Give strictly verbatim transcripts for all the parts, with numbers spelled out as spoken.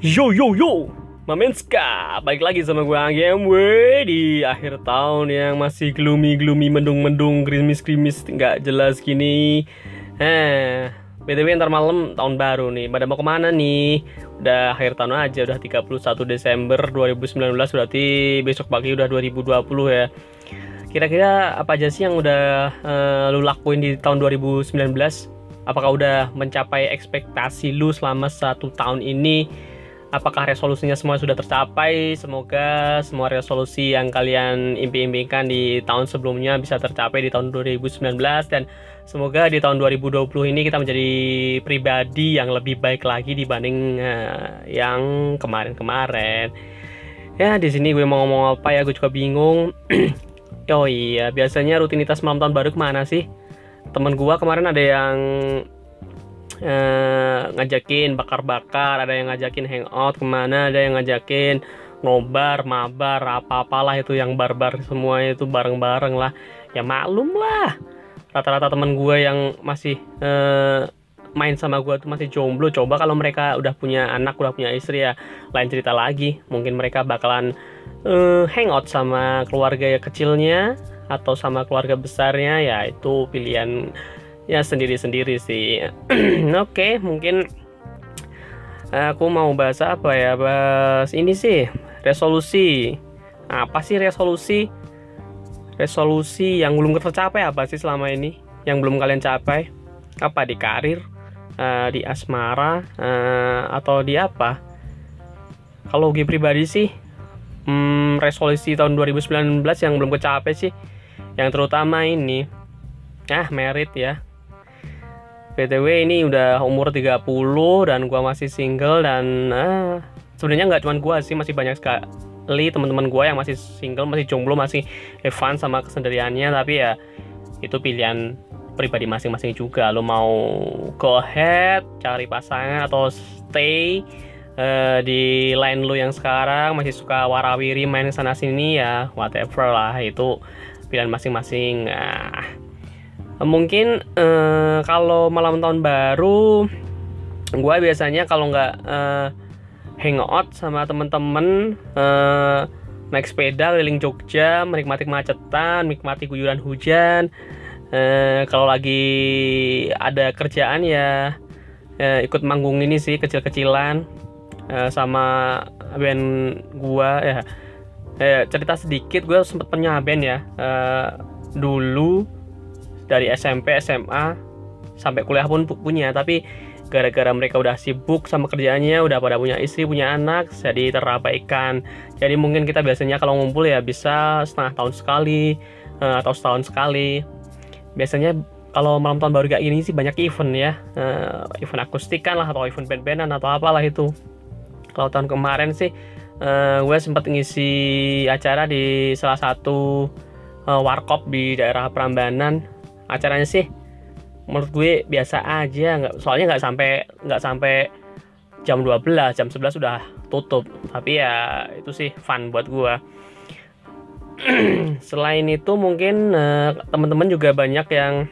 Yo yo yo, Mamenska, balik lagi sama gue A G M di akhir tahun yang masih gloomy-gloomy, mendung-mendung, gerimis-gerimis, nggak jelas gini. Eh, B T W ntar malam tahun baru nih, pada mau kemana nih? Udah akhir tahun aja, udah tiga puluh satu Desember dua ribu sembilan belas, berarti besok pagi udah dua ribu dua puluh ya. Kira-kira apa aja sih yang udah uh, lu lakuin di tahun dua ribu sembilan belas? Apakah udah mencapai ekspektasi lu selama satu tahun ini? Apakah resolusinya semua sudah tercapai? Semoga semua resolusi yang kalian impi-impikan di tahun sebelumnya bisa tercapai di tahun dua ribu sembilan belas. Dan semoga di tahun dua ribu dua puluh ini kita menjadi pribadi yang lebih baik lagi dibanding uh, yang kemarin-kemarin. Ya, di sini gue mau ngomong apa ya, gue juga bingung. Oh iya, biasanya rutinitas malam tahun baru kemana sih? Temen gue kemarin ada yang Uh, ngajakin bakar-bakar, ada yang ngajakin hangout kemana, ada yang ngajakin ngobar, mabar, apa-apalah itu yang barbar semua itu bareng-bareng lah. Ya maklum lah, rata-rata teman gue yang masih uh, main sama gue tuh masih jomblo. Coba kalau mereka udah punya anak, udah punya istri ya lain cerita lagi. Mungkin mereka bakalan uh, hangout sama keluarga kecilnya atau sama keluarga besarnya, ya itu pilihan ya sendiri-sendiri sih. Oke, okay, mungkin aku mau bahas apa ya, bahas ini sih, resolusi. Apa sih resolusi? Resolusi yang belum tercapai apa sih selama ini? Yang belum kalian capai? Apa di karir? Uh, di asmara? Uh, atau di apa? Kalau gue pribadi sih, hmm, resolusi tahun dua ribu sembilan belas yang belum kecapai sih, yang terutama ini, ah, merit ya. B T W ini udah umur tiga puluh dan gua masih single, dan ah, sebenarnya nggak cuma gua sih, masih banyak sekali teman-teman gua yang masih single, masih jomblo, masih have fun sama kesendiriannya. Tapi ya itu pilihan pribadi masing-masing juga. Lo mau go ahead cari pasangan atau stay uh, di line lo yang sekarang, masih suka warawiri main sana sini ya, whatever lah, itu pilihan masing-masing. Nah, mungkin eh, kalau malam tahun baru gue biasanya kalau nggak eh, hangout sama temen-temen, eh, naik sepeda keliling Jogja, menikmati kemacetan, menikmati guyuran hujan. Eh, kalau lagi ada kerjaan ya eh, ikut manggung ini sih, kecil-kecilan eh, sama band gue ya. Eh, cerita sedikit, gue sempet punya band ya eh, dulu. Dari S M P, S M A, sampai kuliah pun punya. Tapi gara-gara mereka udah sibuk sama kerjaannya, udah pada punya istri, punya anak, jadi terabaikan. Jadi mungkin kita biasanya kalau ngumpul ya bisa setengah tahun sekali atau setahun sekali. Biasanya kalau malam tahun baru kayak gini sih banyak event ya, event akustikan lah atau event band-bandan atau apalah itu. Kalau tahun kemarin sih gue sempat ngisi acara di salah satu warkop di daerah Prambanan. Acaranya sih menurut gue biasa aja, nggak, soalnya nggak sampai nggak sampai jam dua belas, jam sebelas sudah tutup. Tapi ya itu sih fun buat gue. Selain itu mungkin eh, teman-teman juga banyak yang,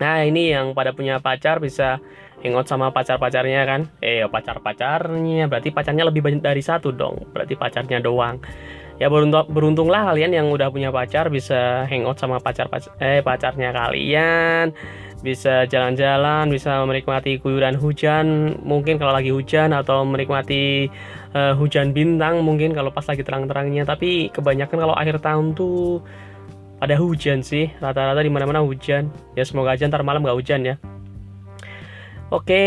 nah ini yang pada punya pacar bisa hangout sama pacar-pacarnya kan, eh pacar-pacarnya berarti pacarnya lebih banyak dari satu dong, berarti pacarnya doang. Ya beruntung, beruntunglah kalian yang udah punya pacar bisa hangout sama pacar eh pacarnya kalian, bisa jalan-jalan, bisa menikmati guyuran hujan mungkin kalau lagi hujan, atau menikmati uh, hujan bintang mungkin kalau pas lagi terang-terangnya. Tapi kebanyakan kalau akhir tahun tuh ada hujan sih, rata-rata di mana-mana hujan. Ya semoga aja ntar malam nggak hujan ya. Oke,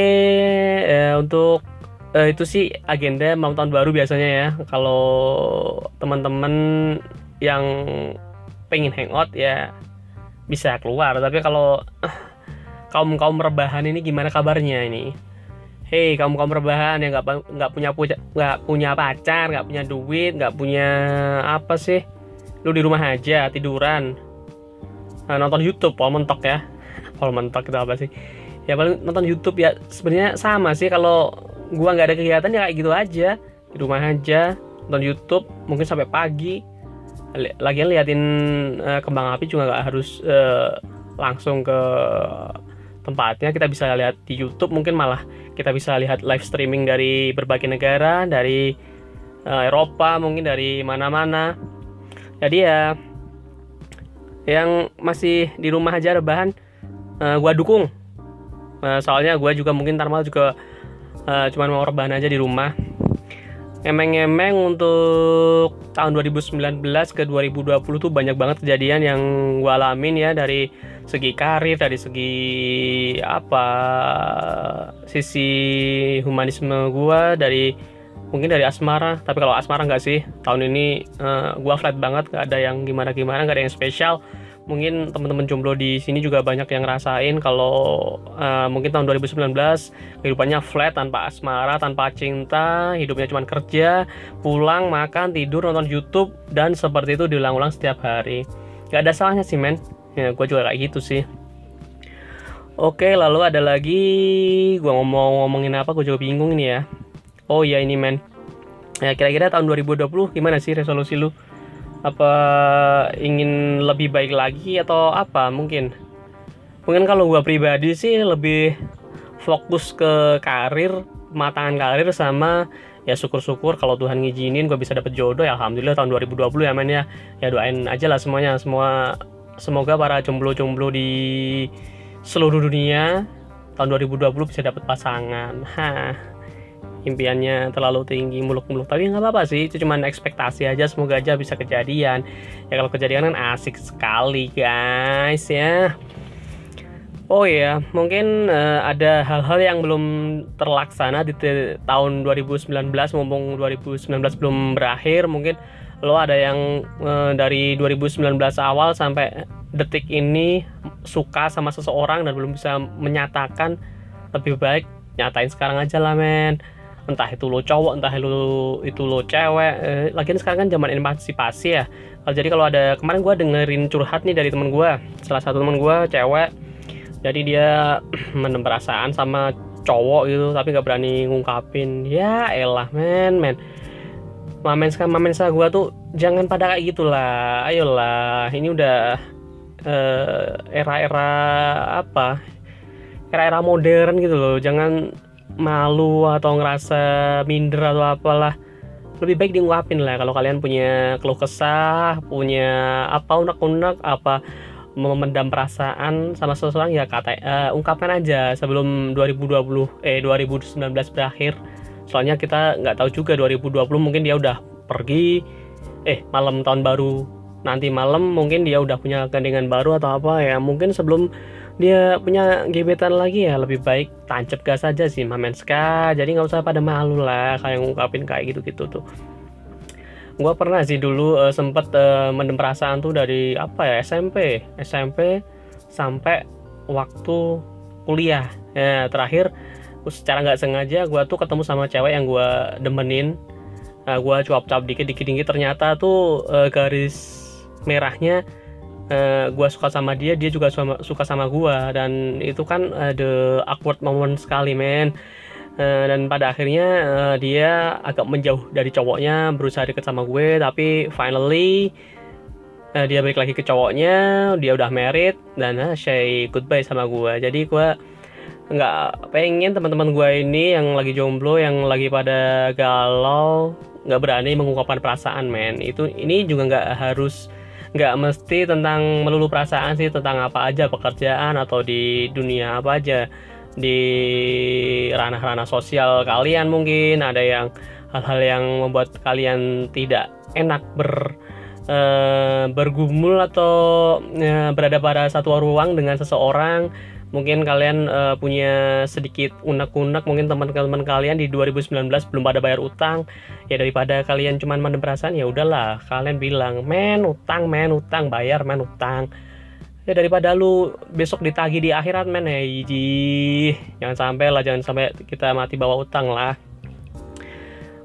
eh, untuk Uh, itu sih agenda malam tahun baru biasanya ya. Kalau teman-teman yang pengen hangout ya bisa keluar. Tapi kalau uh, kaum-kaum rebahan ini gimana kabarnya ini? Hei kaum-kaum rebahan yang nggak nggak punya nggak punya pacar, nggak punya duit, nggak punya apa sih? Lu di rumah aja tiduran, nah, nonton YouTube, pol mentok ya. Pol mentok itu apa sih? Ya paling nonton YouTube ya. Sebenarnya sama sih, kalau gua nggak ada kegiatan ya kayak gitu aja, di rumah aja nonton YouTube mungkin sampai pagi. Lagian liatin uh, kembang api juga nggak harus uh, langsung ke tempatnya. Kita bisa lihat di YouTube, mungkin malah kita bisa lihat live streaming dari berbagai negara, dari uh, Eropa, mungkin dari mana-mana. Jadi ya yang masih di rumah aja rebahan, uh, gua dukung. Uh, soalnya gua juga mungkin tarmal juga uh, cuman mau rebahan aja di rumah. Emeng-emeng untuk tahun dua ribu sembilan belas ke dua ribu dua puluh tuh banyak banget kejadian yang gue alamin ya, dari segi karir, dari segi apa sisi humanisme gue, dari mungkin dari asmara. Tapi kalau asmara nggak sih, tahun ini uh, gue flat banget, nggak ada yang gimana-gimana, nggak ada yang spesial. Mungkin teman-teman jomblo di sini juga banyak yang ngerasain kalau uh, mungkin tahun dua ribu sembilan belas kehidupannya flat, tanpa asmara, tanpa cinta, hidupnya cuma kerja, pulang, makan, tidur, nonton YouTube, dan seperti itu diulang-ulang setiap hari. Gak ada salahnya sih men, ya, gue juga kayak gitu sih. Oke, lalu ada lagi, gue mau ngomongin apa, gue juga bingung ini ya. Oh iya ini men, ya, kira-kira tahun dua ribu dua puluh gimana sih resolusi lu? Apa ingin lebih baik lagi atau apa? Mungkin mungkin kalau gue pribadi sih lebih fokus ke karir, pematangan karir, sama ya syukur-syukur kalau Tuhan ngizinin gue bisa dapet jodoh ya, alhamdulillah tahun dua ribu dua puluh ya men ya. Ya doain aja lah semuanya, semua semoga para jomblo-jomblo di seluruh dunia tahun dua ribu dua puluh bisa dapet pasangan. Hah, impiannya terlalu tinggi, muluk-muluk, tapi nggak apa-apa sih, itu cuma ekspektasi aja, semoga aja bisa kejadian ya. Kalau kejadian kan asik sekali guys ya. Oh iya, mungkin uh, ada hal-hal yang belum terlaksana di te- tahun dua ribu sembilan belas, mumpung dua ribu sembilan belas belum berakhir. Mungkin lo ada yang uh, dari dua ribu sembilan belas awal sampai detik ini suka sama seseorang dan belum bisa menyatakan, lebih baik nyatain sekarang aja lah men. Entah itu lo cowok, entah itu lo, itu lo cewek. Eh, lagian sekarang kan zaman emansipasi ya. Jadi kalau ada, kemarin gue dengerin curhat nih dari temen gue, salah satu temen gue cewek. Jadi dia mendem perasaan sama cowok gitu, tapi nggak berani ngungkapin. Ya elah men, men. Mamen sekarang, mamen saya gue tuh jangan pada kayak gitulah. Ayolah, ini udah eh, era-era apa? Era-era modern gitu loh. Jangan malu atau ngerasa minder atau apalah, lebih baik diungkapin lah. Kalau kalian punya keluh kesah, punya apa unek-unek, apa memendam perasaan sama seseorang, ya kata uh, ungkapkan aja sebelum dua ribu dua puluh eh dua ribu sembilan belas berakhir. Soalnya kita nggak tahu juga dua ribu dua puluh mungkin dia udah pergi, eh malam tahun baru nanti malam mungkin dia udah punya gandengan baru atau apa ya. Mungkin sebelum dia punya gebetan lagi ya lebih baik tancap gas aja sih mamenska. Jadi nggak usah pada malu lah kayak ngungkapin kayak gitu-gitu tuh. Gua pernah sih dulu uh, sempet uh, mendem perasaan tuh dari apa ya, S M P sampai waktu kuliah ya. Terakhir secara nggak sengaja gua tuh ketemu sama cewek yang gua demenin. Nah, gua cuap-cuap dikit-dikit-dikit, ternyata tuh uh, garis merahnya Uh, gue suka sama dia, dia juga suka, suka sama gue. Dan itu kan uh, the awkward moment sekali men. uh, Dan pada akhirnya uh, dia agak menjauh dari cowoknya, berusaha deket sama gue. Tapi finally uh, dia balik lagi ke cowoknya, dia udah married, dan uh, say goodbye sama gue. Jadi gue gak pengen teman-teman gue ini yang lagi jomblo, yang lagi pada galau, gak berani mengungkapkan perasaan men. Itu, ini juga gak harus, nggak mesti tentang melulu perasaan sih, tentang apa aja, pekerjaan atau di dunia apa aja, di ranah-ranah sosial kalian. Mungkin ada yang hal-hal yang membuat kalian tidak enak ber e, bergumul atau e, berada pada satu ruang dengan seseorang. Mungkin kalian e, punya sedikit unek-unek, mungkin teman-teman kalian di dua ribu sembilan belas belum pada bayar utang. Ya daripada kalian cuma mendem perasaan, ya udahlah kalian bilang, "Men, utang, men, utang, bayar, men, utang." Ya daripada lu besok ditagih di akhirat, men. Hei, jangan sampai lah, jangan sampai kita mati bawa utang lah.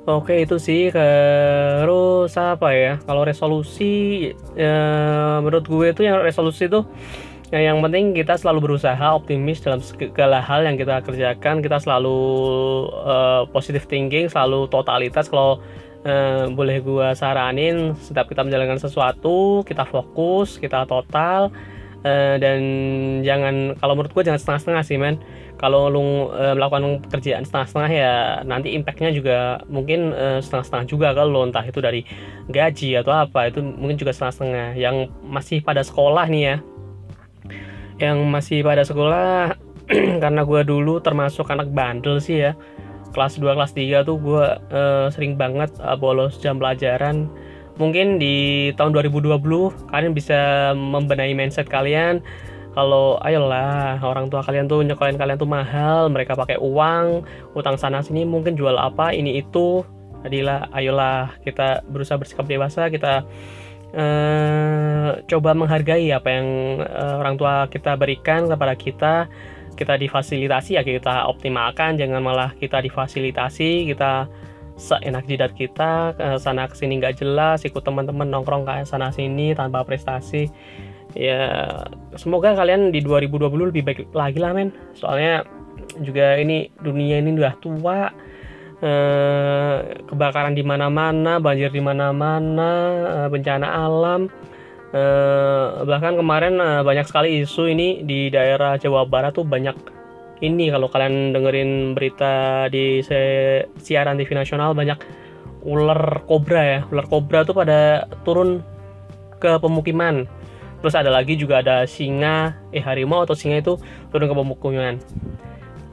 Oke, itu sih. Terus apa ya? Kalau resolusi e, menurut gue itu yang resolusi itu ya, yang penting kita selalu berusaha optimis dalam segala hal yang kita kerjakan. Kita selalu uh, positive thinking, selalu totalitas. Kalau uh, boleh gue saranin, setiap kita menjalankan sesuatu, kita fokus, kita total. Uh, dan jangan, kalau menurut gue jangan setengah-setengah sih men. Kalau lu uh, melakukan pekerjaan setengah-setengah ya nanti impactnya juga mungkin uh, setengah-setengah juga kalau lu, entah itu dari gaji atau apa, itu mungkin juga setengah-setengah. Yang masih pada sekolah nih ya, yang masih pada sekolah karena gue dulu termasuk anak bandel sih ya, kelas dua kelas tiga tuh gue uh, sering banget uh, bolos jam pelajaran. Mungkin di tahun dua ribu dua puluh kalian bisa membenahi mindset kalian kalau ayolah orang tua kalian tuh nyekolin kalian tuh mahal, mereka pakai uang, utang sana sini, mungkin jual apa ini itu. Jadilah ayolah kita berusaha bersikap dewasa, kita eh, coba menghargai apa yang eh, orang tua kita berikan kepada kita. Kita difasilitasi ya kita optimalkan, jangan malah kita difasilitasi, kita seenak jidat kita, sana kesini nggak jelas, ikut teman-teman nongkrong ke sana sini tanpa prestasi. Ya semoga kalian di dua ribu dua puluh lebih baik lagi lah men, soalnya juga ini dunia ini udah tua, eh, kebakaran di mana-mana, banjir di mana-mana, eh, bencana alam, eh, bahkan kemarin eh, banyak sekali isu ini di daerah Jawa Barat tuh banyak. Ini kalau kalian dengerin berita di siaran T V nasional, banyak ular kobra ya. Ular kobra tuh pada turun ke pemukiman. Terus ada lagi juga ada singa, eh harimau atau singa itu turun ke pemukiman.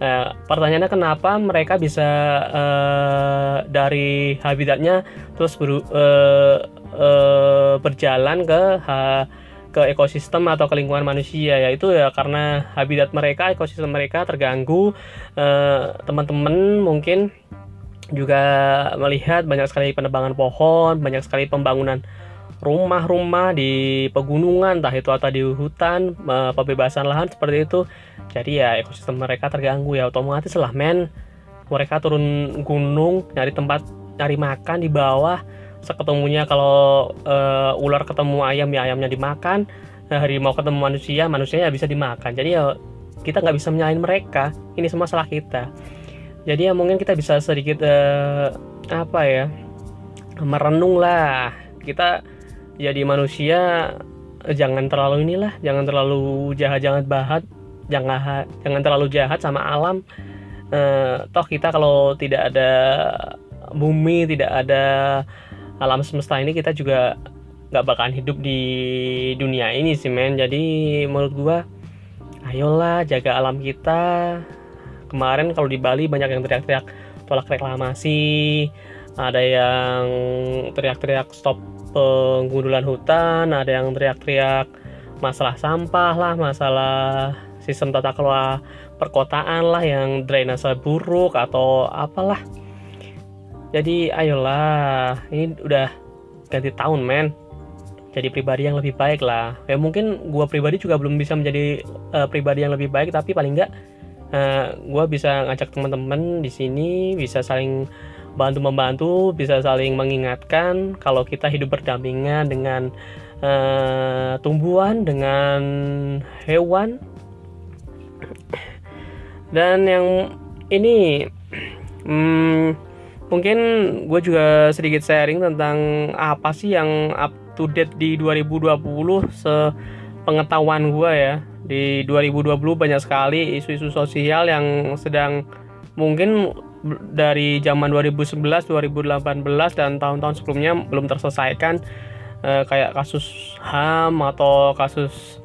Nah, pertanyaannya kenapa mereka bisa uh, dari habitatnya terus ber, uh, uh, berjalan ke ha, ke ekosistem atau ke lingkungan manusia, yaitu ya karena habitat mereka, ekosistem mereka terganggu. eh, teman-teman mungkin juga melihat banyak sekali penebangan pohon, banyak sekali pembangunan rumah-rumah di pegunungan, entah itu atau di hutan, eh, pembebasan lahan seperti itu. Jadi ya ekosistem mereka terganggu ya otomatis lah men. Mereka turun gunung, nyari tempat, nyari makan di bawah. Seketemunya kalau uh, ular ketemu ayam ya ayamnya dimakan, harimau ketemu manusia manusianya bisa dimakan. Jadi ya kita nggak bisa menyalahin mereka, ini semua salah kita. Jadi ya mungkin kita bisa sedikit uh, apa ya merenung lah. Kita jadi manusia jangan terlalu inilah, jangan terlalu jahat, jangan bahat, jangan jangan terlalu jahat sama alam. Uh, toh kita kalau tidak ada bumi, tidak ada alam semesta ini, kita juga nggak bakalan hidup di dunia ini sih men. Jadi menurut gua ayolah jaga alam kita. Kemarin kalau di Bali banyak yang teriak-teriak tolak reklamasi, ada yang teriak-teriak stop penggundulan hutan, ada yang teriak-teriak masalah sampah lah, masalah sistem tata kelola perkotaan lah, yang drainase buruk atau apalah. Jadi ayolah, ini udah ganti tahun men, jadi pribadi yang lebih baik lah. Ya mungkin gue pribadi juga belum bisa menjadi uh, pribadi yang lebih baik, tapi paling nggak uh, gue bisa ngajak teman-teman di sini, bisa saling bantu-membantu, bisa saling mengingatkan kalau kita hidup berdampingan dengan uh, tumbuhan, dengan hewan. Dan yang ini hmm, mungkin gue juga sedikit sharing tentang apa sih yang up to date di dua ribu dua puluh sepengetahuan gue ya. Di dua ribu dua puluh banyak sekali isu-isu sosial yang sedang, mungkin dari zaman dua ribu sebelas, dua ribu delapan belas, dan tahun-tahun sebelumnya belum terselesaikan. e, Kayak kasus H A M atau kasus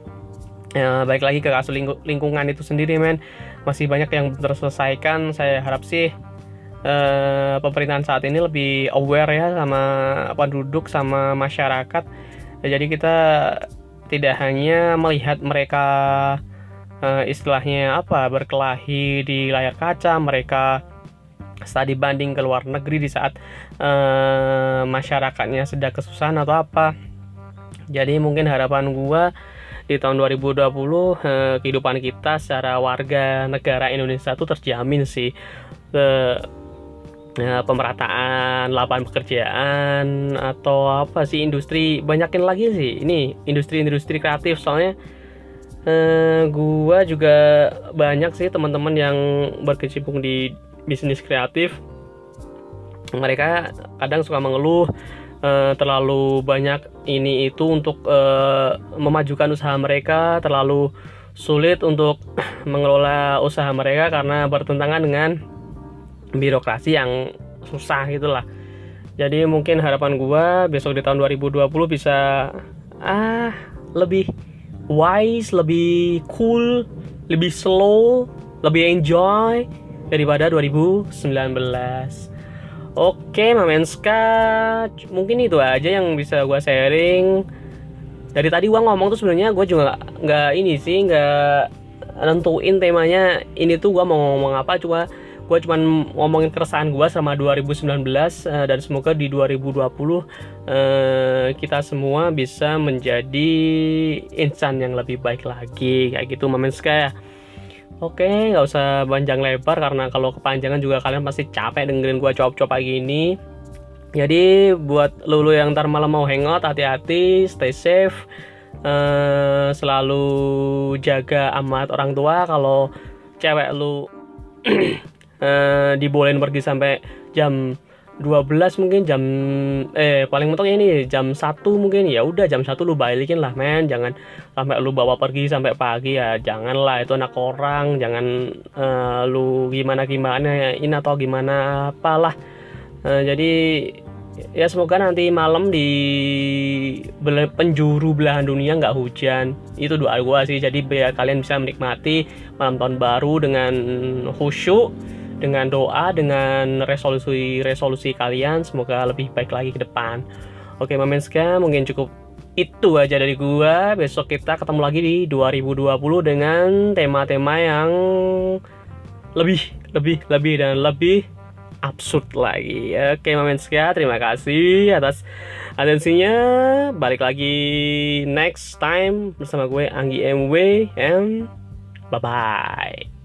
ya, balik lagi ke kasus lingku- lingkungan itu sendiri men. Masih banyak yang belum terselesaikan. Saya harap sih Uh, pemerintahan saat ini lebih aware ya sama penduduk, sama masyarakat. Jadi kita tidak hanya melihat mereka uh, istilahnya apa berkelahi di layar kaca, mereka study banding ke luar negeri di saat uh, masyarakatnya sedang kesusahan atau apa. Jadi mungkin harapan gua di tahun dua ribu dua puluh uh, kehidupan kita secara warga negara Indonesia itu terjamin sih. Uh, Ya, pemerataan lapangan pekerjaan atau apa sih, industri banyakin lagi sih ini industri-industri kreatif. Soalnya eh, gua juga banyak sih teman-teman yang berkecimpung di bisnis kreatif. Mereka kadang suka mengeluh eh, terlalu banyak ini itu untuk eh, memajukan usaha mereka, terlalu sulit untuk mengelola usaha mereka karena bertentangan dengan birokrasi yang susah gitulah. Jadi mungkin harapan gua besok di tahun dua ribu dua puluh bisa ah lebih wise, lebih cool, lebih slow, lebih enjoy daripada dua ribu sembilan belas. Oke, Mamenska, mungkin itu aja yang bisa gua sharing. Dari tadi gua ngomong tuh sebenarnya gua juga nggak ini sih, nggak nentuin temanya ini tuh gua mau ngomong apa, cuma gua cuman ngomongin keresahan gua sama dua ribu sembilan belas, dan semoga di dua ribu dua puluh kita semua bisa menjadi insan yang lebih baik lagi kayak gitu, Mamenska. Oke, nggak usah panjang lebar karena kalau kepanjangan juga kalian pasti capek dengerin gua cop-cop kayak gini. Jadi buat lulu yang ntar malam mau hangout, hati-hati, stay safe, uh, selalu jaga amanat orang tua. Kalau cewek lu uh, dibolehin pergi sampai jam dua belas mungkin, jam eh paling mentok ini jam satu mungkin, ya udah jam satu lu balikin lah men, jangan sampai lu bawa pergi sampai pagi, ya janganlah, itu anak orang, jangan uh, lu gimana-gimana ini atau gimana apalah. Nah, jadi ya semoga nanti malam di penjuru belahan dunia nggak hujan, itu doa gua sih. Jadi biar kalian bisa menikmati malam tahun baru dengan khusyuk, dengan doa, dengan resolusi-resolusi kalian, semoga lebih baik lagi ke depan. Oke Mamenska, mungkin cukup itu aja dari gua. Besok kita ketemu lagi di dua ribu dua puluh dengan tema-tema yang lebih lebih lebih dan lebih absurd lagi. Oke Mamenska, terima kasih atas atensinya. Balik lagi next time bersama gue Anggi M W, and bye bye.